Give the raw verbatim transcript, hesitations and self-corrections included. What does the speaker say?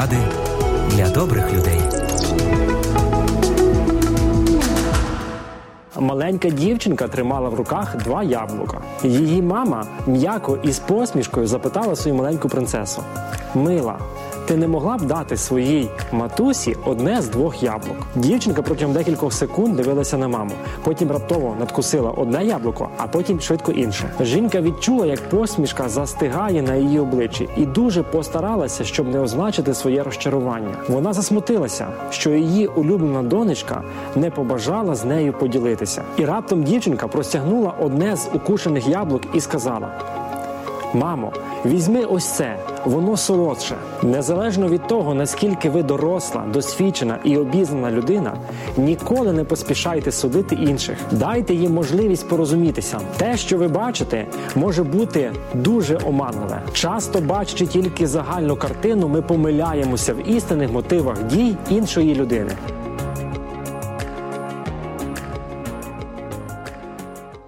поради для добрих людей. Маленька дівчинка тримала в руках два яблука. Її мама м'яко і з посмішкою запитала свою маленьку принцесу: «Мила, ти не могла б дати своїй матусі одне з двох яблук?» Дівчинка протягом декількох секунд дивилася на маму, потім раптово надкусила одне яблуко, а потім швидко інше. Жінка відчула, як посмішка застигає на її обличчі, і дуже постаралася, щоб не означити своє розчарування. Вона засмутилася, що її улюблена донечка не побажала з нею поділитися. І раптом дівчинка простягнула одне з укушених яблук і сказала: «Мамо, візьми ось це, воно солодше». Незалежно від того, наскільки ви доросла, досвідчена і обізнана людина, ніколи не поспішайте судити інших. Дайте їм можливість порозумітися. Те, що ви бачите, може бути дуже оманливе. Часто, бачачи тільки загальну картину, ми помиляємося в істинних мотивах дій іншої людини.